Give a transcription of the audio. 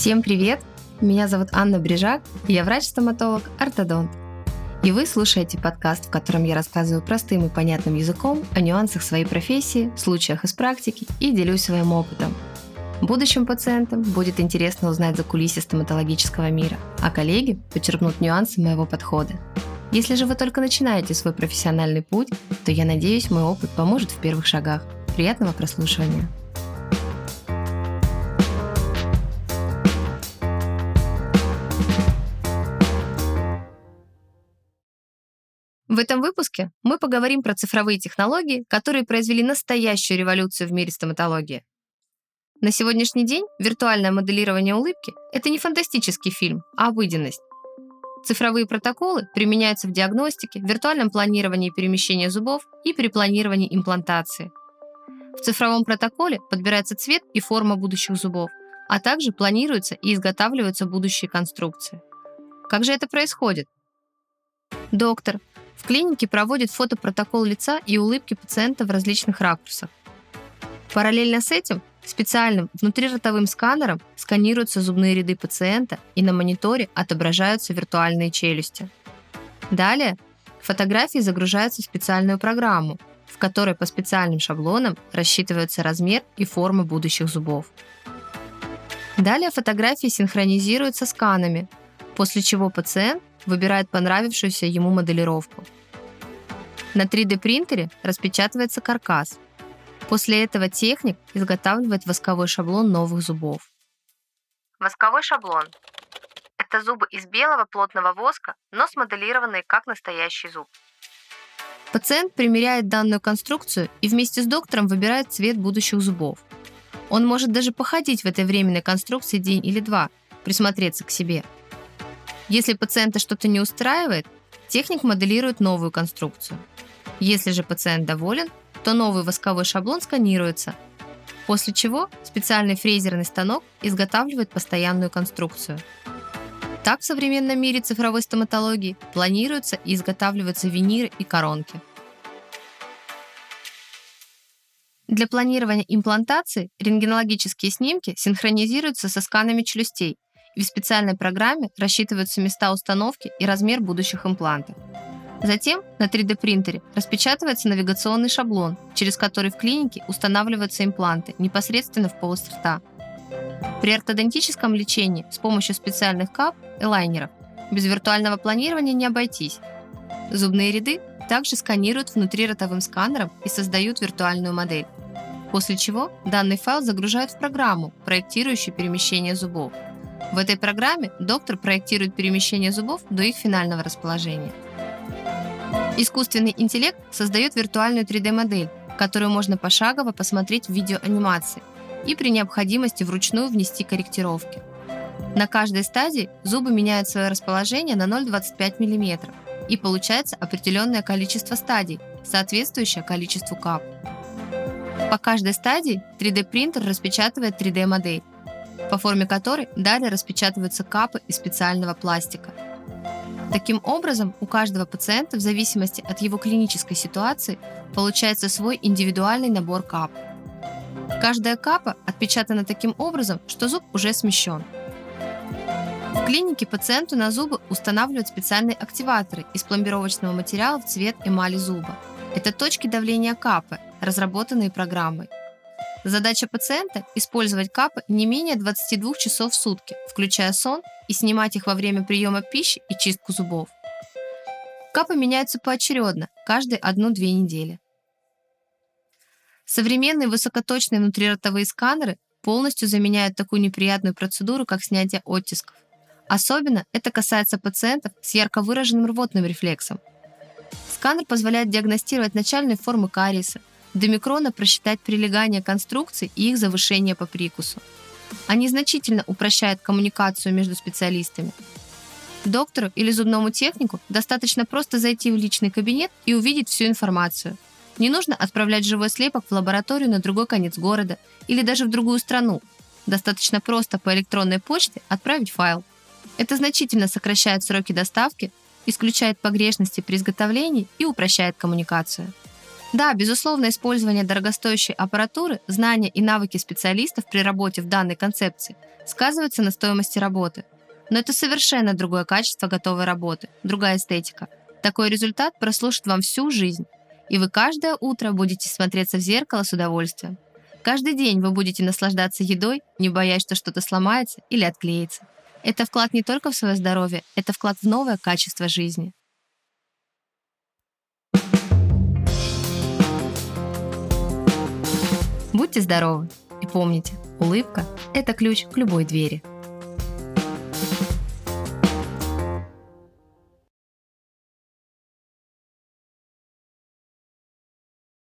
Всем привет! Меня зовут Анна Брижак, я врач-стоматолог, ортодонт. И вы слушаете подкаст, в котором я рассказываю простым и понятным языком о нюансах своей профессии, случаях из практики и делюсь своим опытом. Будущим пациентам будет интересно узнать закулисье стоматологического мира, а коллеги почерпнут нюансы моего подхода. Если же вы только начинаете свой профессиональный путь, то я надеюсь, мой опыт поможет в первых шагах. Приятного прослушивания! В этом выпуске мы поговорим про цифровые технологии, которые произвели настоящую революцию в мире стоматологии. На сегодняшний день виртуальное моделирование улыбки – это не фантастический фильм, а обыденность. Цифровые протоколы применяются в диагностике, виртуальном планировании перемещения зубов и при планировании имплантации. В цифровом протоколе подбирается цвет и форма будущих зубов, а также планируются и изготавливаются будущие конструкции. Как же это происходит? Доктор в клинике проводит фотопротокол лица и улыбки пациента в различных ракурсах. Параллельно с этим специальным внутриротовым сканером сканируются зубные ряды пациента и на мониторе отображаются виртуальные челюсти. Далее фотографии загружаются в специальную программу, в которой по специальным шаблонам рассчитываются размер и форма будущих зубов. Далее фотографии синхронизируются с сканами, после чего пациент выбирает понравившуюся ему моделировку. На 3D-принтере распечатывается каркас. После этого техник изготавливает восковой шаблон новых зубов. Восковой шаблон – это зубы из белого плотного воска, но смоделированные как настоящий зуб. Пациент примеряет данную конструкцию и вместе с доктором выбирает цвет будущих зубов. Он может даже походить в этой временной конструкции день или два, присмотреться к себе. Если пациента что-то не устраивает, техник моделирует новую конструкцию. Если же пациент доволен, то новый восковой шаблон сканируется, после чего специальный фрезерный станок изготавливает постоянную конструкцию. Так в современном мире цифровой стоматологии планируются и изготавливаются виниры и коронки. Для планирования имплантации рентгенологические снимки синхронизируются со сканами челюстей, и в специальной программе рассчитываются места установки и размер будущих имплантов. Затем на 3D-принтере распечатывается навигационный шаблон, через который в клинике устанавливаются импланты непосредственно в полость рта. При ортодонтическом лечении с помощью специальных кап и лайнеров без виртуального планирования не обойтись. Зубные ряды также сканируют внутриротовым сканером и создают виртуальную модель, после чего данный файл загружают в программу, проектирующую перемещение зубов. В этой программе доктор проектирует перемещение зубов до их финального расположения. Искусственный интеллект создает виртуальную 3D-модель, которую можно пошагово посмотреть в видеоанимации и при необходимости вручную внести корректировки. На каждой стадии зубы меняют свое расположение на 0,25 мм, и получается определенное количество стадий, соответствующее количеству кап. По каждой стадии 3D-принтер распечатывает 3D-модель, по форме которой далее распечатываются капы из специального пластика. Таким образом, у каждого пациента, в зависимости от его клинической ситуации, получается свой индивидуальный набор кап. Каждая капа отпечатана таким образом, что зуб уже смещен. В клинике пациенту на зубы устанавливают специальные активаторы из пломбировочного материала в цвет эмали зуба. Это точки давления капы, разработанные программой. Задача пациента – использовать капы не менее 22 часов в сутки, включая сон, и снимать их во время приема пищи и чистку зубов. Капы меняются поочередно, каждые 1-2 недели. Современные высокоточные внутриротовые сканеры полностью заменяют такую неприятную процедуру, как снятие оттисков. Особенно это касается пациентов с ярко выраженным рвотным рефлексом. Сканер позволяет диагностировать начальные формы кариеса, до микрона просчитать прилегание конструкций и их завышение по прикусу. Они значительно упрощают коммуникацию между специалистами. Доктору или зубному технику достаточно просто зайти в личный кабинет и увидеть всю информацию. Не нужно отправлять живой слепок в лабораторию на другой конец города или даже в другую страну. Достаточно просто по электронной почте отправить файл. Это значительно сокращает сроки доставки, исключает погрешности при изготовлении и упрощает коммуникацию. Да, безусловно, использование дорогостоящей аппаратуры, знания и навыки специалистов при работе в данной концепции сказываются на стоимости работы. Но это совершенно другое качество готовой работы, другая эстетика. Такой результат прослужит вам всю жизнь, и вы каждое утро будете смотреться в зеркало с удовольствием. Каждый день вы будете наслаждаться едой, не боясь, что что-то сломается или отклеится. Это вклад не только в свое здоровье, это вклад в новое качество жизни. Будьте здоровы и помните, улыбка – это ключ к любой двери.